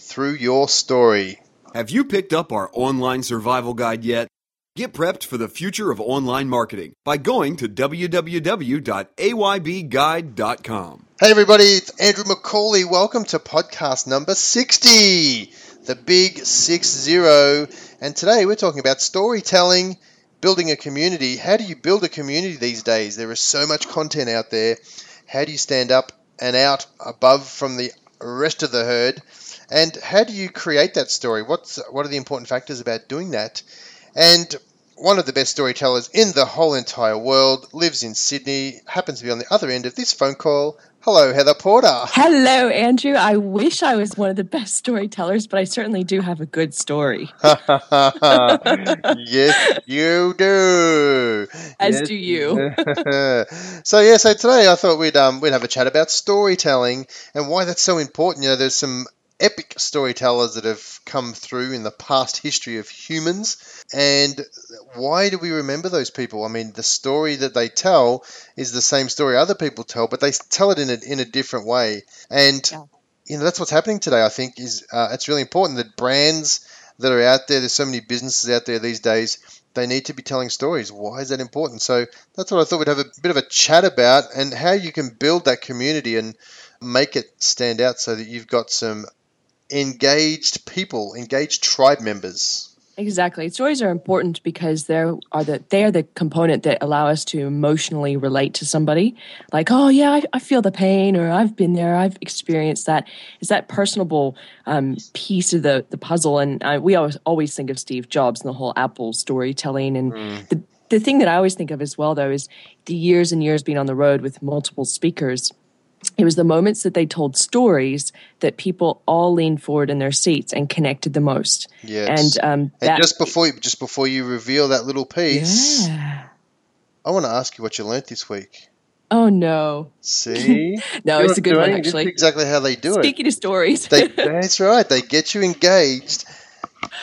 through your story. Have you picked up our online survival guide yet? Get prepped for the future of online marketing by going to www.aybguide.com. Hey everybody, it's Andrew McCauley. Welcome to podcast number 60, the big 60. And today we're talking about storytelling, building a community. How do you build a community these days? There is so much content out there. How do you stand up and out above from the rest of the herd? And how do you create that story? What are the important factors about doing that? And one of the best storytellers in the whole entire world lives in Sydney, happens to be on the other end of this phone call. Hello, Heather Porter. Hello, Andrew. I wish I was one of the best storytellers, but I certainly do have a good story. Yes, you do. As yes. Do you. So today I thought we'd have a chat about storytelling and why that's so important. You know, there's some epic storytellers that have come through in the past history of humans. And why do we remember those people? I mean, the story that they tell is the same story other people tell, but they tell it in a different way. And, you know, that's what's happening today, I think, is it's really important that brands that are out there, there's so many businesses out there these days, they need to be telling stories. Why is that important? So that's what I thought we'd have a bit of a chat about and how you can build that community and make it stand out so that you've got some engaged people, engaged tribe members. Exactly. Stories are important because they are the component that allow us to emotionally relate to somebody. Like, oh yeah, I feel the pain, or I've been there, I've experienced that. It's that personable piece of the puzzle. And we always think of Steve Jobs and the whole Apple storytelling. And the thing that I always think of as well, though, is the years and years being on the road with multiple speakers. It was the moments that they told stories that people all leaned forward in their seats and connected the most. Yes. And just before you reveal that little piece, I want to ask you what you learnt this week. Oh, no. See? No, it's a good one, actually. This is exactly how they do it. Speaking of stories. That's right. They get you engaged,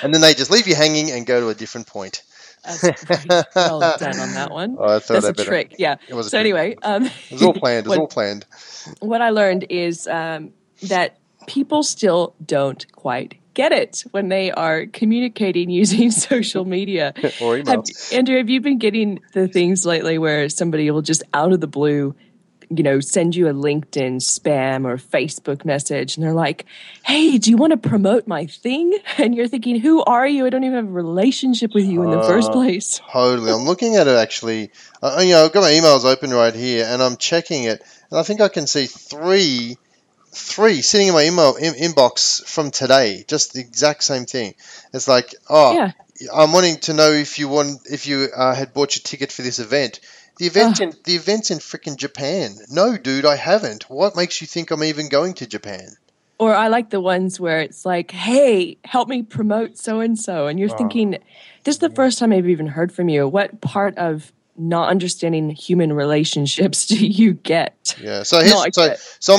and then they just leave you hanging and go to a different point. That's right. Well done on that one. Oh, that's a trick. Yeah. Anyway. It was all planned. What I learned is that people still don't quite get it when they are communicating using social media. Or emails. Andrew, have you been getting the things lately where somebody will just out of the blue, you know, send you a LinkedIn spam or Facebook message, and they're like, hey, do you want to promote my thing? And you're thinking, who are you? I don't even have a relationship with you in the first place. Totally. I'm looking at it, actually. You know, I've got my emails open right here, and I'm checking it, and I think I can see three sitting in my email inbox from today, just the exact same thing. It's like, I'm wanting to know if you had bought your ticket for this event. The event's in frickin' Japan. No, dude, I haven't. What makes you think I'm even going to Japan? Or I like the ones where it's like, hey, help me promote so-and-so. And you're thinking, this is the first time I've even heard from you. What part of not understanding human relationships do you get? Yeah, so I'm a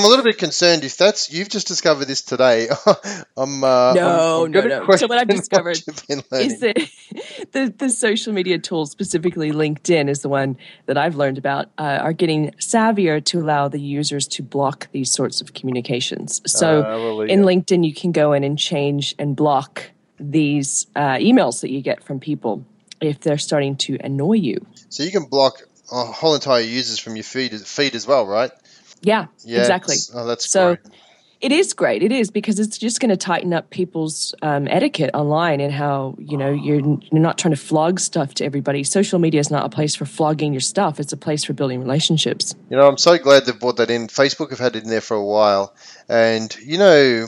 little bit concerned if that's – you've just discovered this today. No. So what I've discovered is that the social media tools, specifically LinkedIn is the one that I've learned about, are getting savvier to allow the users to block these sorts of communications. So in LinkedIn, you can go in and change and block these emails that you get from people if they're starting to annoy you. So you can block a whole entire users from your feed as well, right? Yeah, exactly. That's great. It is great. It is, because it's just going to tighten up people's etiquette online and how, you know, you're not trying to flog stuff to everybody. Social media is not a place for flogging your stuff. It's a place for building relationships. You know, I'm so glad they've brought that in. Facebook have had it in there for a while. And, you know,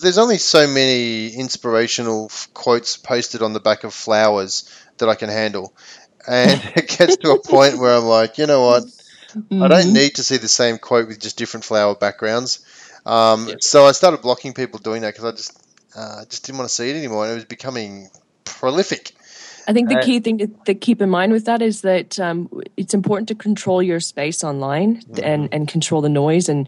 there's only so many inspirational quotes posted on the back of flowers that I can handle. And it gets to a point where I'm like, you know what? I don't need to see the same quote with just different flower backgrounds. So I started blocking people doing that because I just just didn't want to see it anymore, and it was becoming prolific. I think the key thing to keep in mind with that is that it's important to control your space online and control the noise. And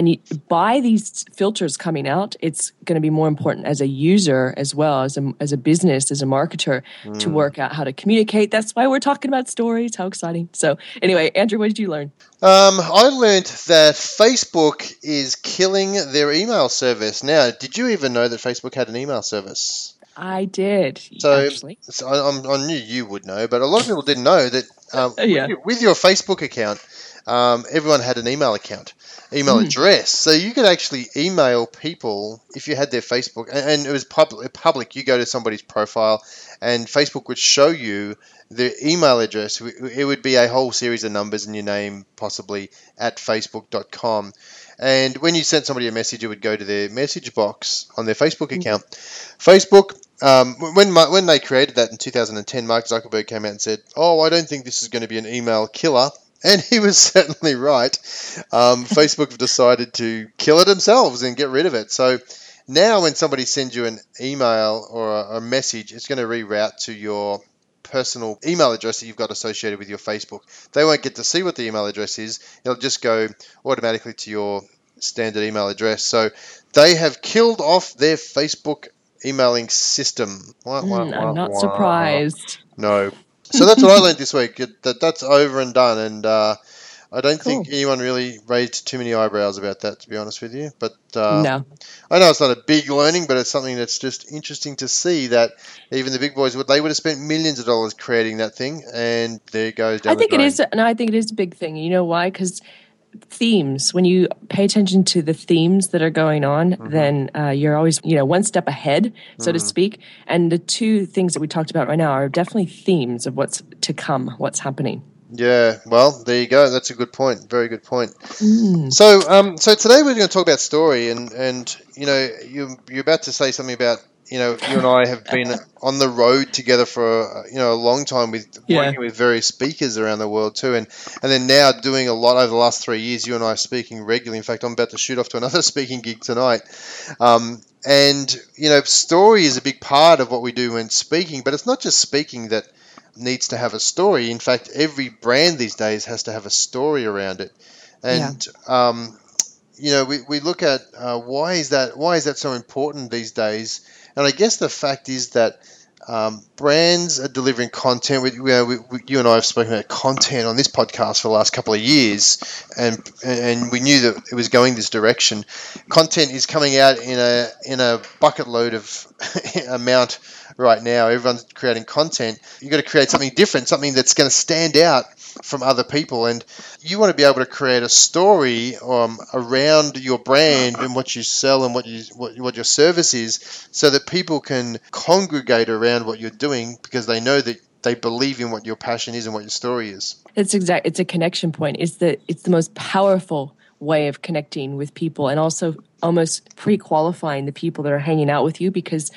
you, by these filters coming out, it's going to be more important as a user as well, as a business, as a marketer, to work out how to communicate. That's why we're talking about stories. How exciting. So anyway, Andrew, what did you learn? I learned that Facebook is killing their email service. Now, did you even know that Facebook had an email service? I did. So I knew you would know, but a lot of people didn't know that with your Facebook account, everyone had an email address. So you could actually email people if you had their Facebook, and it was public. You go to somebody's profile, and Facebook would show you their email address. It would be a whole series of numbers and your name, possibly at facebook.com. And when you sent somebody a message, it would go to their message box on their Facebook account. Facebook, when they created that in 2010, Mark Zuckerberg came out and said, "Oh, I don't think this is going to be an email killer." And he was certainly right. Facebook have decided to kill it themselves and get rid of it. So now when somebody sends you an email or a message, it's going to reroute to your personal email address that you've got associated with your Facebook. They won't get to see what the email address is. It'll just go automatically to your standard email address. So they have killed off their Facebook emailing system. I'm not surprised. No. So that's what I learned this week, that that's over and done, and I don't think anyone really raised too many eyebrows about that, to be honest with you. But no. I know it's not a big learning, but it's something that's just interesting to see that even the big boys, they would have spent millions of dollars creating that thing, and there it goes down the drain. I think it is a big thing. You know why? Because themes, when you pay attention to the themes that are going on, then you're always, one step ahead, so to speak. And the two things that we talked about right now are definitely themes of what's to come, what's happening. Yeah, well, there you go. That's a good point. Very good point. So, so today we're going to talk about story, and you're about to say something about, you and I have been on the road together for a long time with working with various speakers around the world too, and then now doing a lot over the last 3 years. You and I are speaking regularly. In fact, I'm about to shoot off to another speaking gig tonight. And story is a big part of what we do when speaking, but it's not just speaking that needs to have a story. In fact, every brand these days has to have a story around it, and we look at why is that so important these days. And I guess the fact is that brands are delivering content. You and I have spoken about content on this podcast for the last couple of years, and we knew that it was going this direction. Content is coming out in a bucket load of amount right now. Everyone's creating content. You've got to create something different, something that's going to stand out from other people, and you want to be able to create a story around your brand and what you sell and what your service is, so that people can congregate around what you're doing because they know that they believe in what your passion is and what your story is. It's a connection point. It's the most powerful way of connecting with people, and also almost pre-qualifying the people that are hanging out with you, because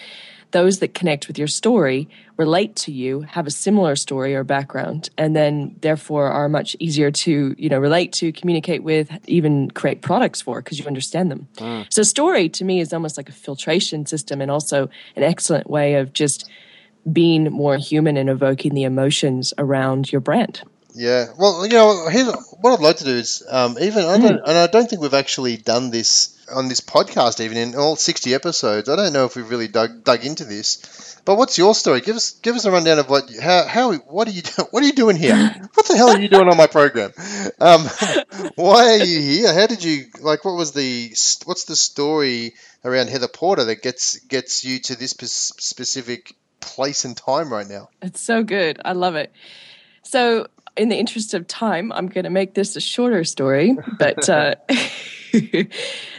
those that connect with your story relate to you, have a similar story or background, and then therefore are much easier to relate to, communicate with, even create products for, because you understand them. So story to me is almost like a filtration system, and also an excellent way of just being more human and evoking the emotions around your brand. Yeah, well, here's what I'd like to do is I don't think we've actually done this on this podcast, even in all 60 episodes. I don't know if we've really dug into this. But what's your story? Give us a rundown of what are you doing here? What the hell are you doing on my program? Why are you here? How did you what's the story around Heather Porter that gets you to this specific place and time right now? It's so good. I love it. So, in the interest of time, I'm going to make this a shorter story, but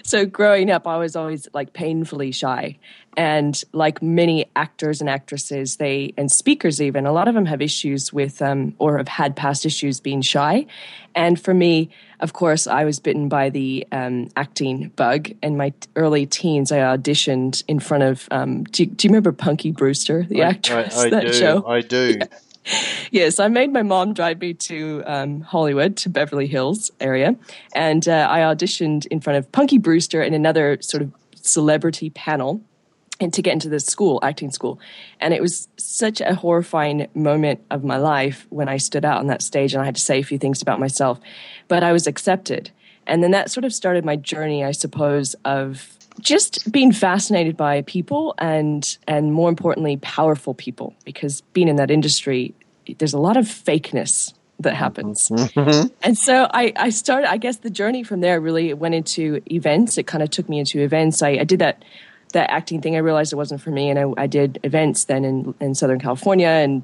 so growing up, I was always painfully shy, and like many actors and actresses, and speakers even, a lot of them have issues with or have had past issues being shy. And for me, of course, I was bitten by the acting bug. In my early teens, I auditioned in front of do you remember Punky Brewster, the actress? Show? I do. Yeah. Yes, I made my mom drive me to Hollywood, to Beverly Hills area, and I auditioned in front of Punky Brewster and another sort of celebrity panel. and to get into the school, acting school. And it was such a horrifying moment of my life when I stood out on that stage and I had to say a few things about myself, but I was accepted. And then that sort of started my journey, I suppose, of just being fascinated by people and more importantly, powerful people, because being in that industry, there's a lot of fakeness that happens. And so I started, I guess the journey from there really went into events. It kind of took me into events. I did that acting thing. I realized it wasn't for me. And I did events then in Southern California and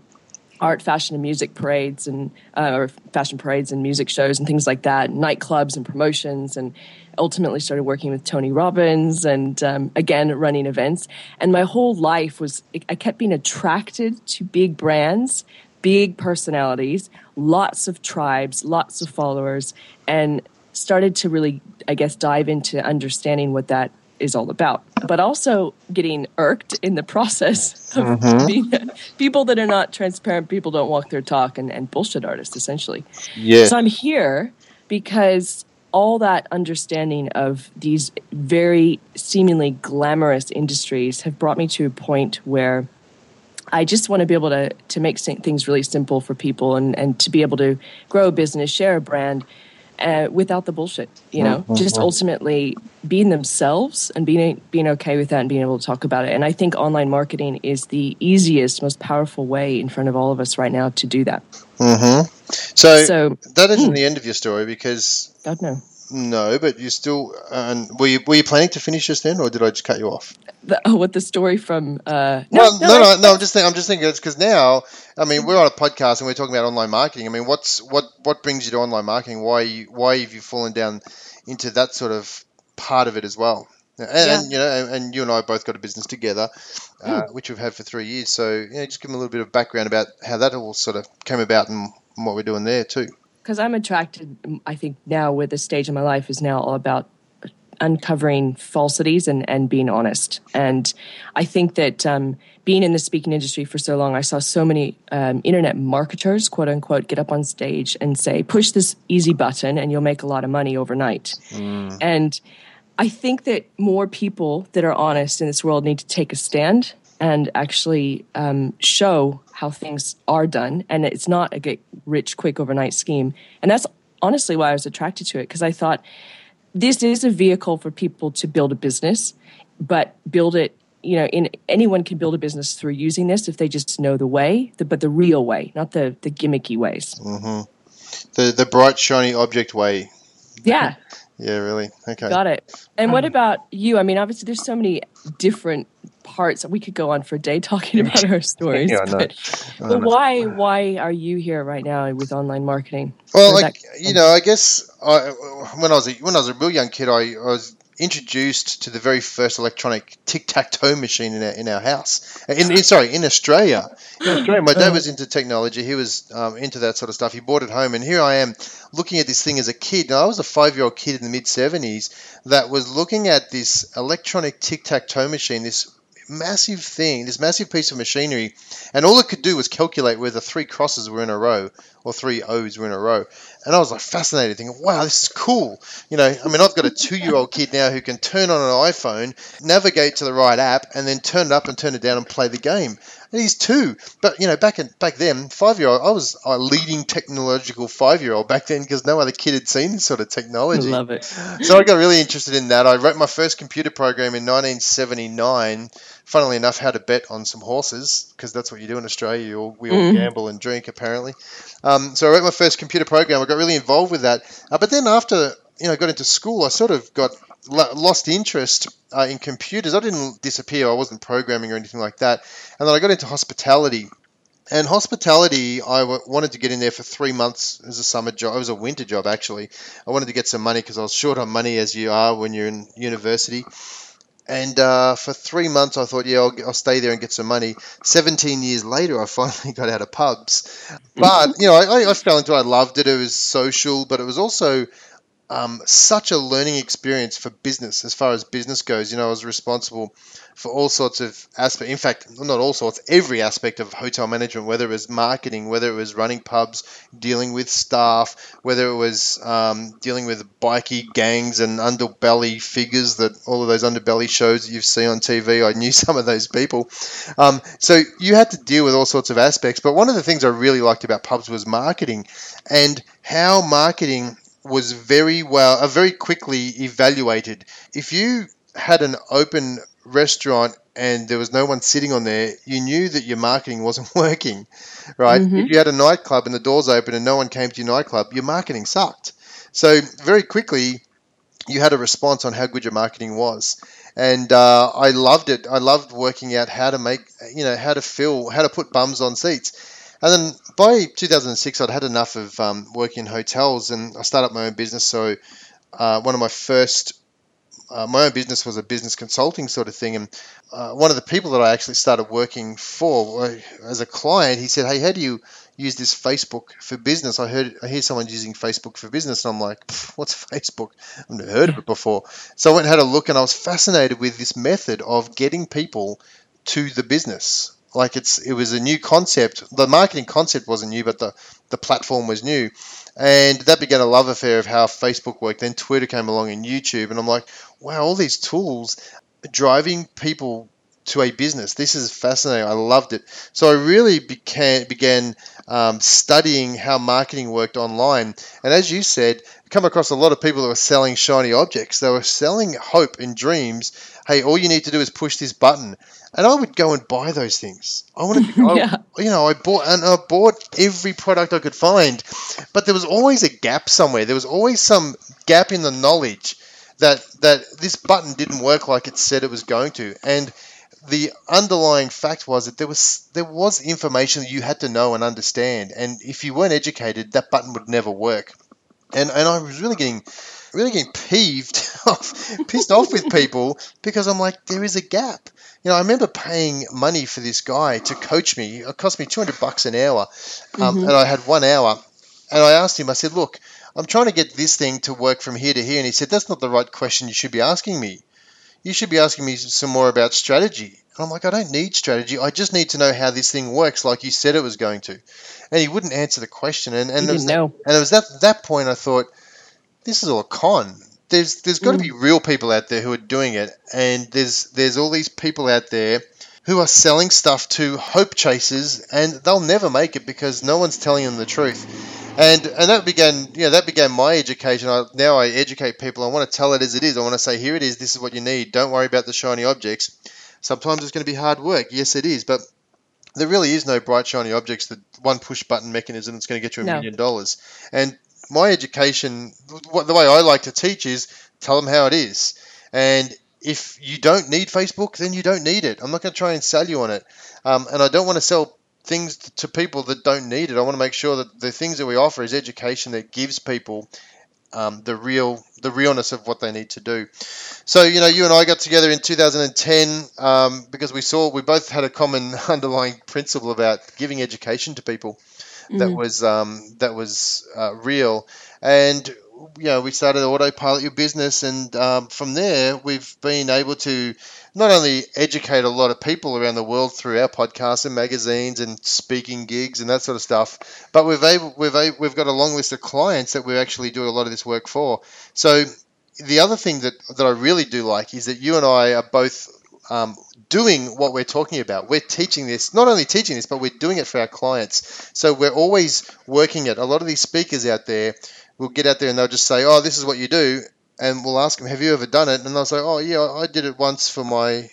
art, fashion, and music parades and or fashion parades and music shows and things like that, nightclubs and promotions, and ultimately started working with Tony Robbins and, again, running events. And my whole life was – I kept being attracted to big brands, big personalities, lots of tribes, lots of followers, and started to really, I guess, dive into understanding what that is all about, but also getting irked in the process of being people that are not transparent, people don't walk their talk, and bullshit artists, essentially. Yeah. So I'm here because all that understanding of these very seemingly glamorous industries have brought me to a point where I just want to be able to make things really simple for people and to be able to grow a business, share a brand, without the bullshit, you know, just ultimately being themselves and being okay with that and being able to talk about it. And I think online marketing is the easiest, most powerful way in front of all of us right now to do that. So that isn't the end of your story, because God no, no, but you still were you planning to finish this then, or did I just cut you off? What the story from? No. I'm just thinking it's because now, I mean, we're on a podcast and we're talking about online marketing. I mean, what brings you to online marketing? Why have you fallen down into that sort of part of it as well? And you know, and you and I both got a business together, which we've had for 3 years. So you know, just give them a little bit of background about how that all sort of came about and what we're doing there too. Because I'm attracted, I think now where the stage of my life is now all about uncovering falsities and being honest. And I think that being in the speaking industry for so long, I saw so many internet marketers, quote unquote, get up on stage and say, push this easy button and you'll make a lot of money overnight. And I think that more people that are honest in this world need to take a stand and actually show how things are done. And it's not a get rich quick overnight scheme. And that's honestly why I was attracted to it, because I thought, this is a vehicle for people to build a business, but build it, you know, anyone can build a business through using this if they just know the way, but the real way, not the gimmicky ways. The bright, shiny object way. Yeah. Yeah, really. Okay. Got it. And what about you? I mean, obviously there's so many different parts. We could go on for a day talking about our stories. But why are you here right now with online marketing? Well, like, you know, I guess when I was a real young kid, I was introduced to the very first electronic tic-tac-toe machine in our house. In Australia. In Australia, my dad was into technology. He was into that sort of stuff. He bought it home, and here I am looking at this thing as a kid. Now, I was a 5-year-old kid in the mid-70s that was looking at this electronic tic-tac-toe machine, this massive piece of machinery, and all it could do was calculate whether three crosses were in a row or three O's were in a row. And I was like fascinated, thinking, wow, this is cool. You know, I mean, I've got a 2-year-old kid now who can turn on an iPhone, navigate to the right app, and then turn it up and turn it down and play the game. And he's 2. But, you know, back then, 5-year-old, I was a leading technological 5-year-old back then, because no other kid had seen this sort of technology. Love it. So I got really interested in that. I wrote my first computer program in 1979, funnily enough, how to bet on some horses, because that's what you do in Australia. We all gamble and drink, apparently. So I wrote my first computer program. I got really involved with that. But then after, you know, I got into school, I sort of got lost interest in computers. I didn't disappear. I wasn't programming or anything like that. And then I got into hospitality. And hospitality, I wanted to get in there for 3 months as a summer job. It was a winter job, actually. I wanted to get some money because I was short on money, as you are when you're in university. And for 3 months, I thought, yeah, I'll stay there and get some money. 17 years later, I finally got out of pubs. But, you know, I fell into it. I loved it. It was social, but it was also such a learning experience for business, as far as business goes. You know, I was responsible for all sorts of aspects. In fact, not all sorts, every aspect of hotel management, whether it was marketing, whether it was running pubs, dealing with staff, whether it was dealing with bikie gangs and underbelly figures, that all of those underbelly shows that you've seen on TV. I knew some of those people. So you had to deal with all sorts of aspects. But one of the things I really liked about pubs was marketing, and how marketing was very quickly evaluated. If you had an open restaurant and there was no one sitting on there, you knew that your marketing wasn't working, right? Mm-hmm. If you had a nightclub and the doors open and no one came to your nightclub, your marketing sucked. So very quickly, you had a response on how good your marketing was. And I loved it. I loved working out how to make, how to put bums on seats. And then by 2006, I'd had enough of working in hotels, and I started up my own business. So my own business was a business consulting sort of thing. And one of the people that I actually started working for as a client, he said, "Hey, how do you use this Facebook for business? I hear someone using Facebook for business." And I'm like, "What's Facebook? I've never heard of it before." So I went and had a look, and I was fascinated with this method of getting people to the business. Like it was a new concept. The marketing concept wasn't new, but the platform was new. And that began a love affair of how Facebook worked. Then Twitter came along and YouTube. And I'm like, wow, all these tools driving people to a business. This is fascinating. I loved it. So I really began studying how marketing worked online. And as you said, I come across a lot of people that were selling shiny objects. They were selling hope and dreams. Hey, all you need to do is push this button. And I would go and buy those things. I bought every product I could find. But there was always a gap somewhere. There was always some gap in the knowledge that this button didn't work like it said it was going to. And the underlying fact was that there was information that you had to know and understand, and if you weren't educated, that button would never work. And I was really getting pissed off with people, because I'm like, there is a gap. You know, I remember paying money for this guy to coach me. It cost me $200 an hour, and I had 1 hour. And I asked him, I said, "Look, I'm trying to get this thing to work from here to here." And he said, "That's not the right question you should be asking me. You should be asking me some more about strategy." And I'm like, "I don't need strategy. I just need to know how this thing works like you said it was going to." And he wouldn't answer the question. And it was at that point I thought, this is all a con. There's got to be real people out there who are doing it. And there's all these people out there who are selling stuff to hope chasers, and they'll never make it because no one's telling them the truth. And that began my education. Now I educate people. I want to tell it as it is. I want to say, here it is. This is what you need. Don't worry about the shiny objects. Sometimes it's going to be hard work. Yes, it is. But there really is no bright, shiny objects, that one push-button mechanism that's going to get you $1 million. And my education, the way I like to teach is tell them how it is. And if you don't need Facebook, then you don't need it. I'm not going to try and sell you on it. And I don't want to sell things to people that don't need it. I want to make sure that the things that we offer is education that gives people the realness of what they need to do. So, you know, you and I got together in 2010 because we both had a common underlying principle about giving education to people that was real. And, you know, we started Autopilot Your Business, and from there we've been able to not only educate a lot of people around the world through our podcasts and magazines and speaking gigs and that sort of stuff, but we've got a long list of clients that we actually do a lot of this work for. So the other thing that I really do like is that you and I are both doing what we're talking about. We're teaching this, not only teaching this, but we're doing it for our clients. So we're always working it. A lot of these speakers out there will get out there and they'll just say, "Oh, this is what you do." And we'll ask them, "Have you ever done it?" And they'll say, "Oh, yeah, I did it once for my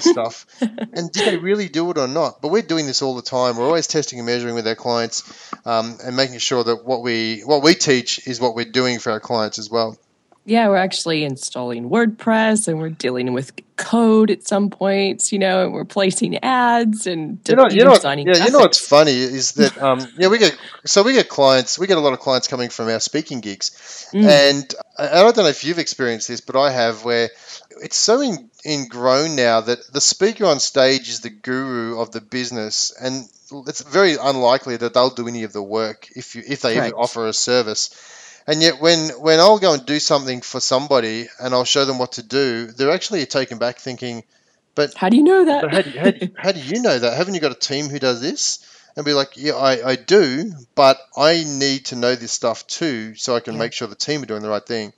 stuff." And did they really do it or not? But we're doing this all the time. We're always testing and measuring with our clients, and making sure that what we teach is what we're doing for our clients as well. Yeah, we're actually installing WordPress, and we're dealing with code at some points, you know, and we're placing ads and designing graphics. You know what's funny is that we get a lot of clients coming from our speaking gigs, and I don't know if you've experienced this, but I have, where it's so ingrown now that the speaker on stage is the guru of the business, and it's very unlikely that they'll do any of the work if they even offer a service. And yet when I'll go and do something for somebody and I'll show them what to do, they're actually taken back thinking, but how do you know that? How do you know that? Haven't you got a team who does this? And be like, yeah, I do, but I need to know this stuff too so I can make sure the team are doing the right thing.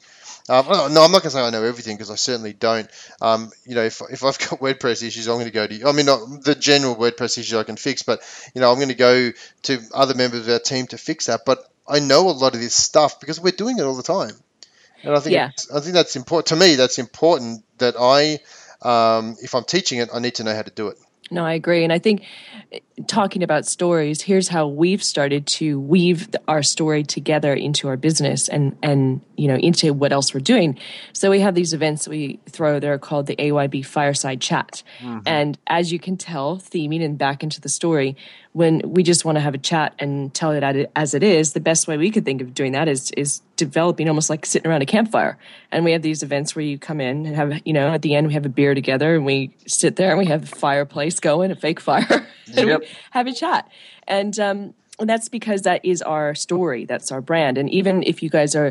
No, I'm not going to say I know everything because I certainly don't. You know, if I've got WordPress issues, I'm going to go to, I mean, not the general WordPress issues I can fix, but, you know, I'm going to go to other members of our team to fix that. But I know a lot of this stuff because we're doing it all the time. And I think I think that's important. To me, that's important that I, if I'm teaching it, I need to know how to do it. No, I agree. And I think talking about stories, here's how we've started to weave our story together into our business and you know, into what else we're doing. So we have these events we throw. They're called the AYB Fireside Chat. Mm-hmm. And as you can tell, theming and back into the story, when we just want to have a chat and tell it as it is, the best way we could think of doing that is developing almost like sitting around a campfire. And we have these events where you come in and have, you know, at the end we have a beer together and we sit there and we have a fireplace going, a fake fire, and we have a chat. And that's because that is our story. That's our brand. And even if you guys are,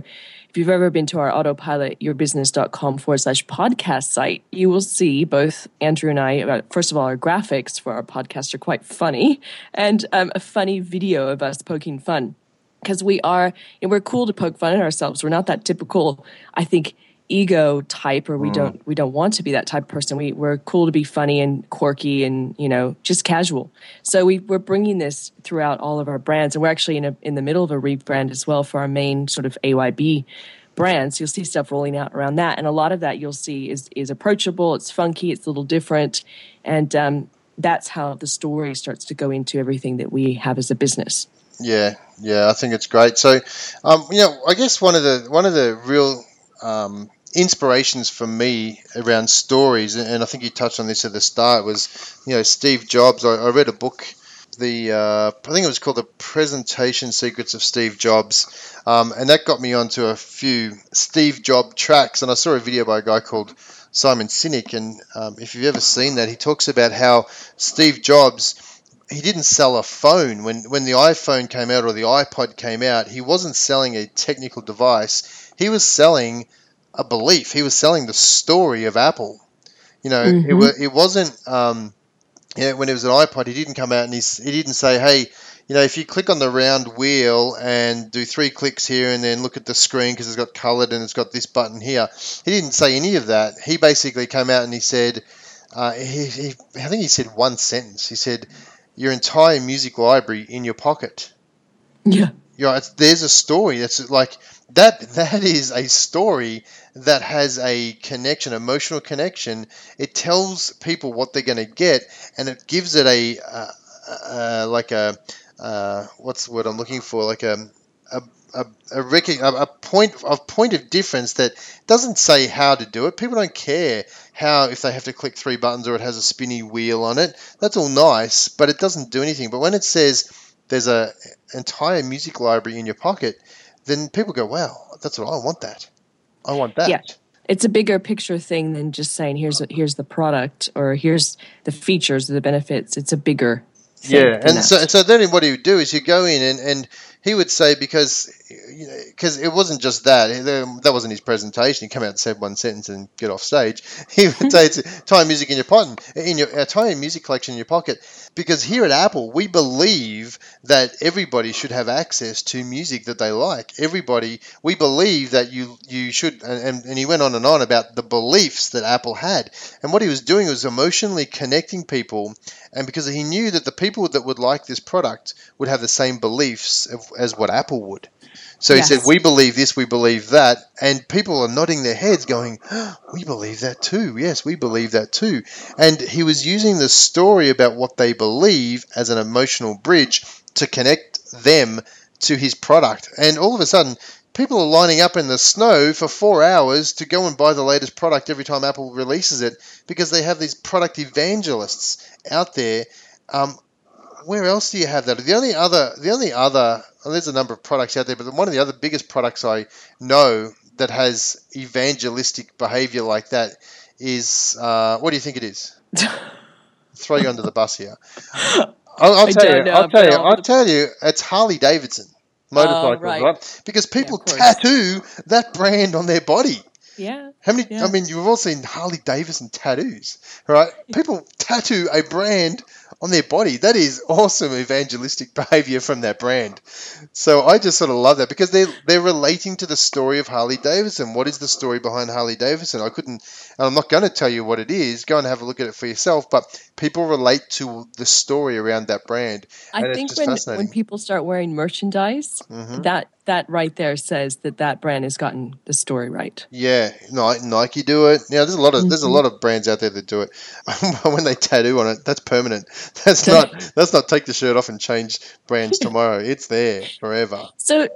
if you've ever been to our autopilotyourbusiness.com/podcast site, you will see both Andrew and I, first of all, our graphics for our podcast are quite funny, and a funny video of us poking fun. Because we are, you know, we're cool to poke fun at ourselves. We're not that typical, I think, ego type, or we don't want to be that type of person. We're cool to be funny and quirky and, you know, just casual. So we're bringing this throughout all of our brands, and we're actually in the middle of a rebrand as well for our main sort of AYB brands. You'll see stuff rolling out around that, and a lot of that you'll see is approachable. It's funky. It's a little different, and that's how the story starts to go into everything that we have as a business. Yeah, I think it's great. So, you know, I guess one of the real inspirations for me around stories, and I think you touched on this at the start, was, you know, Steve Jobs. I read a book, I think it was called The Presentation Secrets of Steve Jobs, and that got me onto a few Steve Jobs tracks. And I saw a video by a guy called Simon Sinek, and if you've ever seen that, he talks about how Steve Jobs, he didn't sell a phone. When the iPhone came out or the iPod came out, he wasn't selling a technical device. He was selling a belief. He was selling the story of Apple. You know, it wasn't when it was an iPod, he didn't come out and he didn't say, hey, you know, if you click on the round wheel and do 3 clicks here and then look at the screen because it's got colored and it's got this button here. He didn't say any of that. He basically came out and he said, I think he said one sentence. He said, your entire music library in your pocket. Yeah. You know, there's a story that's like that. That is a story that has a connection, emotional connection. It tells people what they're going to get, and it gives it what's the word I'm looking for? Like a point of difference that doesn't say how to do it. People don't care how, if they have to click 3 buttons or it has a spinny wheel on it. That's all nice, but it doesn't do anything. But when it says there's an entire music library in your pocket, then people go, wow, that's what I want that. I want that. Yeah. It's a bigger picture thing than just saying here's the product or here's the features or the benefits. It's a bigger thing. Yeah, and so then what he would do is you go in and he would say, because you know, it wasn't just that. That wasn't his presentation. He'd come out and say one sentence and get off stage. He would say, it's entire music in your pocket, in your entire music collection in your pocket. Because here at Apple, we believe that everybody should have access to music that they like. Everybody, we believe that you should. And he went on about the beliefs that Apple had. And what he was doing was emotionally connecting people. And because he knew that the people that would like this product would have the same beliefs as what Apple would. So he said, we believe this, we believe that. And people are nodding their heads going, oh, we believe that too. Yes, we believe that too. And he was using the story about what they believe as an emotional bridge to connect them to his product. And all of a sudden, people are lining up in the snow for 4 hours to go and buy the latest product every time Apple releases it, because they have these product evangelists out there. Where else do you have that? The only other, there's a number of products out there, but one of the other biggest products I know that has evangelistic behavior like that is, what do you think it is? Throw you under the bus here. I'll tell you, it's Harley Davidson. motorcycles, right? Because people tattoo that brand on their body. Yeah. How many? Yeah. I mean, you've all seen Harley Davidson tattoos, right? People tattoo a brand on their body. That is awesome evangelistic behavior from that brand. So I just sort of love that because they're relating to the story of Harley Davidson. What is the story behind Harley Davidson? I'm not going to tell you what it is. Go and have a look at it for yourself. But people relate to the story around that brand. I think when people start wearing merchandise, that right there says that brand has gotten the story right. Yeah, Nike do it. Yeah, there's a lot of brands out there that do it. When they tattoo on it, that's permanent. That's not take the shirt off and change brands tomorrow. It's there forever. So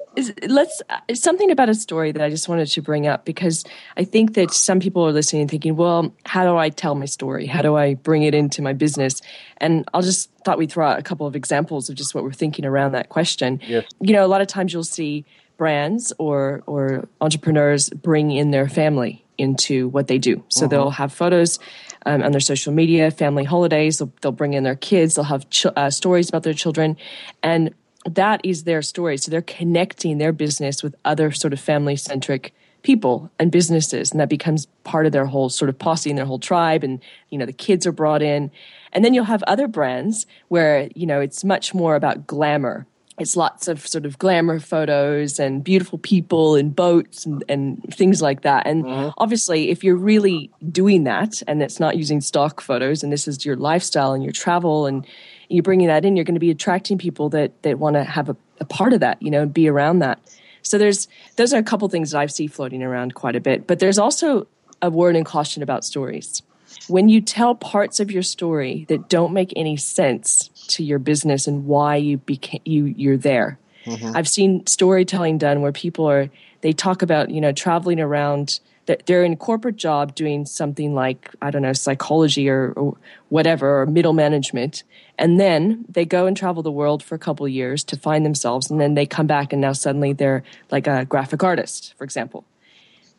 something about a story that I just wanted to bring up, because I think that some people are listening and thinking, well, how do I tell my story? How do I bring it into my business? And I'll just thought we'd throw out a couple of examples of just what we're thinking around that question. Yes. You know, a lot of times you'll see brands or entrepreneurs bring in their family into what they do. So they'll have photos on their social media, family holidays. They'll bring in their kids. They'll have stories about their children. And that is their story. So they're connecting their business with other sort of family-centric people and businesses. And that becomes part of their whole sort of posse and their whole tribe. And, the kids are brought in. And then you'll have other brands where, it's much more about glamour. It's lots of sort of glamour photos and beautiful people and boats and things like that. And obviously, if you're really doing that and it's not using stock photos and this is your lifestyle and your travel and you're bringing that in, you're going to be attracting people that want to have a part of that, and be around that. So those are a couple things that I see floating around quite a bit. But there's also a word in caution about stories. When you tell parts of your story that don't make any sense to your business and why you're there. I've seen storytelling done where people they talk about, traveling around, that they're in a corporate job doing something like, I don't know, psychology or whatever, or middle management. And then they go and travel the world for a couple of years to find themselves. And then they come back and now suddenly they're like a graphic artist, for example.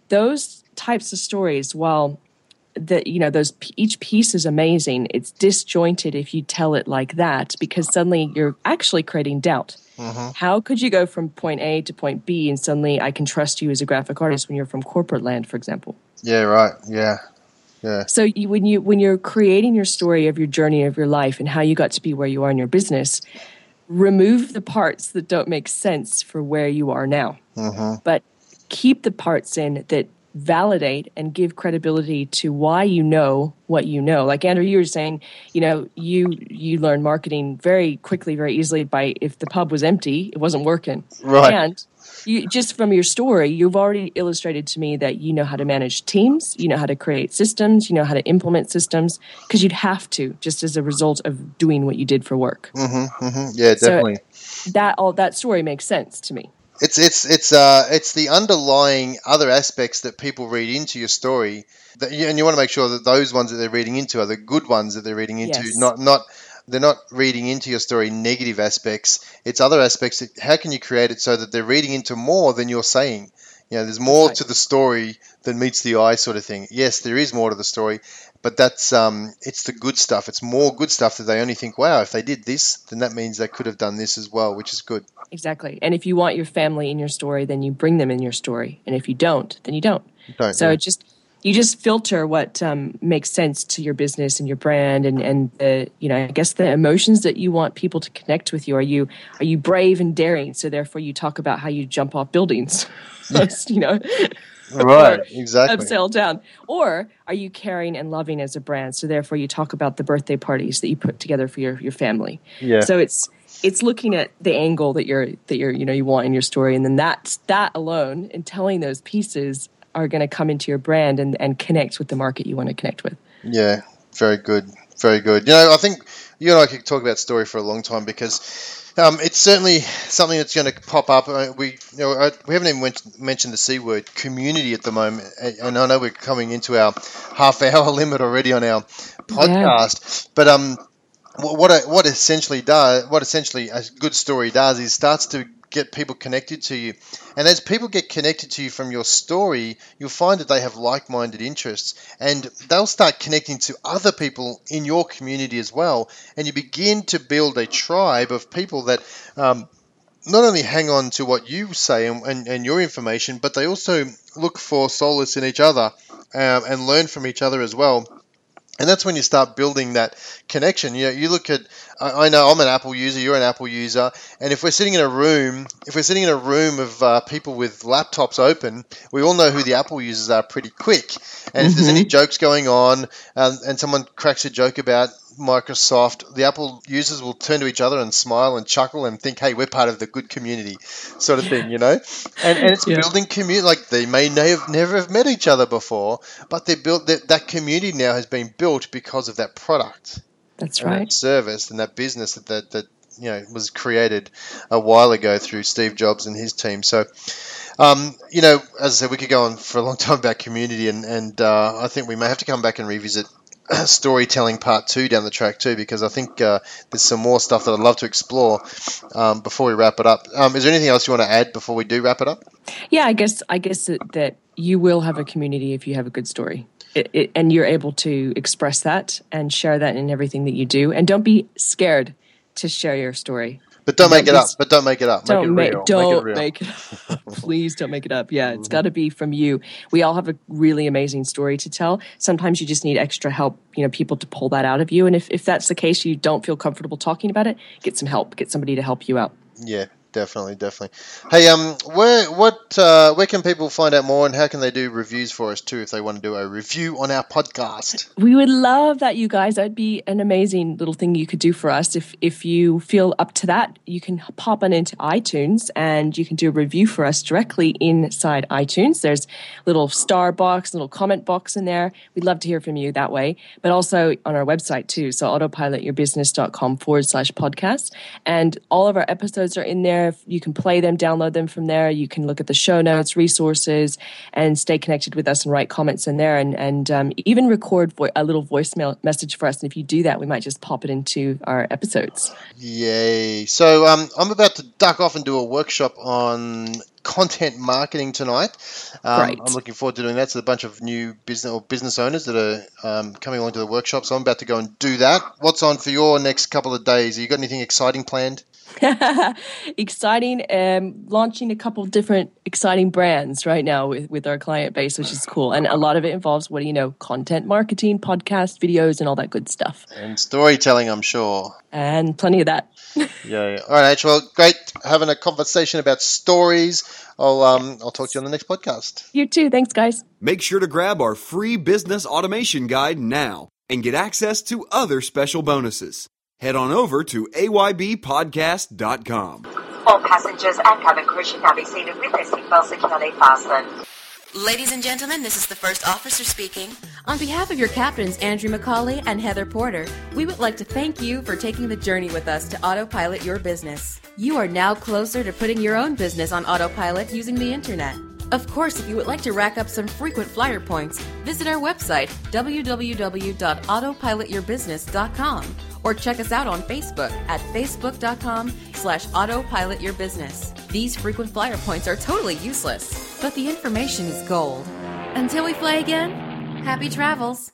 Those types of stories, while each piece is amazing. It's disjointed if you tell it like that, because suddenly you're actually creating doubt. How could you go from point A to point B and suddenly I can trust you as a graphic artist when you're from corporate land, for example? Yeah, right. Yeah, yeah. So when you're creating your story of your journey of your life and how you got to be where you are in your business, remove the parts that don't make sense for where you are now, but keep the parts in that validate and give credibility to why you know what you know. Like Andrew, you were saying, you learn marketing very quickly, very easily by if the pub was empty, it wasn't working. Right. And you, just from your story, you've already illustrated to me that you know how to manage teams, you know how to create systems, you know how to implement systems, because you'd have to just as a result of doing what you did for work. Yeah, definitely. So that story makes sense to me. It's the underlying other aspects that people read into your story, and you want to make sure that those ones that they're reading into are the good ones that they're reading into. Yes. They're not reading into your story negative aspects. It's other aspects. How can you create it so that they're reading into more than you're saying? There's more to the story than meets the eye, sort of thing. Yes, there is more to the story, but that's it's the good stuff. It's more good stuff that they only think, wow, if they did this, then that means they could have done this as well, which is good. Exactly. And if you want your family in your story, then you bring them in your story. And if you don't, then you don't. So you just filter what makes sense to your business and your brand and the I guess the emotions that you want people to connect with you. Are you brave and daring? So therefore, you talk about how you jump off buildings. Right, exactly. Upsell down. Or are you caring and loving as a brand? So therefore, you talk about the birthday parties that you put together for your family. Yeah. So it's looking at the angle that you're you want in your story, and then that alone and telling those pieces are going to come into your brand and connect with the market you want to connect with. Yeah, very good, very good. I think you and I could talk about story for a long time because. It's certainly something that's going to pop up. We haven't even mentioned the C word, community, at the moment. And I know we're coming into our half-hour limit already on our podcast. Yeah. But what essentially a good story does is starts to get people connected to you. And as people get connected to you from your story, you'll find that they have like-minded interests, and they'll start connecting to other people in your community as well. And you begin to build a tribe of people that not only hang on to what you say and your information, but they also look for solace in each other and learn from each other as well. And that's when you start building that connection. You know, you look at, I know I'm an Apple user, you're an Apple user, and if we're sitting in a room, of people with laptops open, we all know who the Apple users are pretty quick. And if there's any jokes going on and someone cracks a joke about Microsoft, the Apple users will turn to each other and smile and chuckle and think, hey, we're part of the good community sort of thing, you know? And it's building community. Like, they may never have met each other before, but they built that community now has been built because of that product. That's right. That service and that business that you know, was created a while ago through Steve Jobs and his team. So, you know, as I said, we could go on for a long time about community, and I think we may have to come back and revisit storytelling part 2 down the track too, because I think there's some more stuff that I'd love to explore before we wrap it up. Is there anything else you want to add before we do wrap it up? Yeah, I guess that you will have a community if you have a good story, and you're able to express that and share that in everything that you do. And don't be scared to share your story. But don't make it up. Make it real. Please don't make it up. Yeah, it's got to be from you. We all have a really amazing story to tell. Sometimes you just need extra help, you know, people to pull that out of you. And if that's the case, you don't feel comfortable talking about it, get some help. Get somebody to help you out. Yeah, definitely. Hey, where can people find out more, and how can they do reviews for us too if they want to do a review on our podcast? We would love that, you guys. That'd be an amazing little thing you could do for us. If you feel up to that, you can pop on into iTunes and you can do a review for us directly inside iTunes. There's little star box, little comment box in there. We'd love to hear from you that way, but also on our website too. So autopilotyourbusiness.com/podcast, and all of our episodes are in there. You can play them, download them from there. You can look at the show notes, resources, and stay connected with us and write comments in there, and even record a little voicemail message for us. And if you do that, we might just pop it into our episodes. Yay. So I'm about to duck off and do a workshop on content marketing tonight. I'm looking forward to doing that. So a bunch of new business owners that are coming along to the workshop. So I'm about to go and do that. What's on for your next couple of days? Have you got anything exciting planned? Exciting. Launching a couple of different exciting brands right now with our client base, which is cool. And a lot of it involves, content marketing, podcasts, videos, and all that good stuff. And storytelling, I'm sure. And plenty of that. Yeah. All right, H. Well, great having a conversation about stories. I'll talk to you on the next podcast. You too. Thanks, guys. Make sure to grab our free business automation guide now and get access to other special bonuses. Head on over to aybpodcast.com. All passengers and cabin crew should now be seated with their seatbelts securely fastened. Ladies and gentlemen, this is the first officer speaking. On behalf of your captains, Andrew McCauley and Heather Porter, we would like to thank you for taking the journey with us to autopilot your business. You are now closer to putting your own business on autopilot using the internet. Of course, if you would like to rack up some frequent flyer points, visit our website, www.autopilotyourbusiness.com, or check us out on Facebook at facebook.com/autopilotyourbusiness. These frequent flyer points are totally useless, but the information is gold. Until we fly again, happy travels.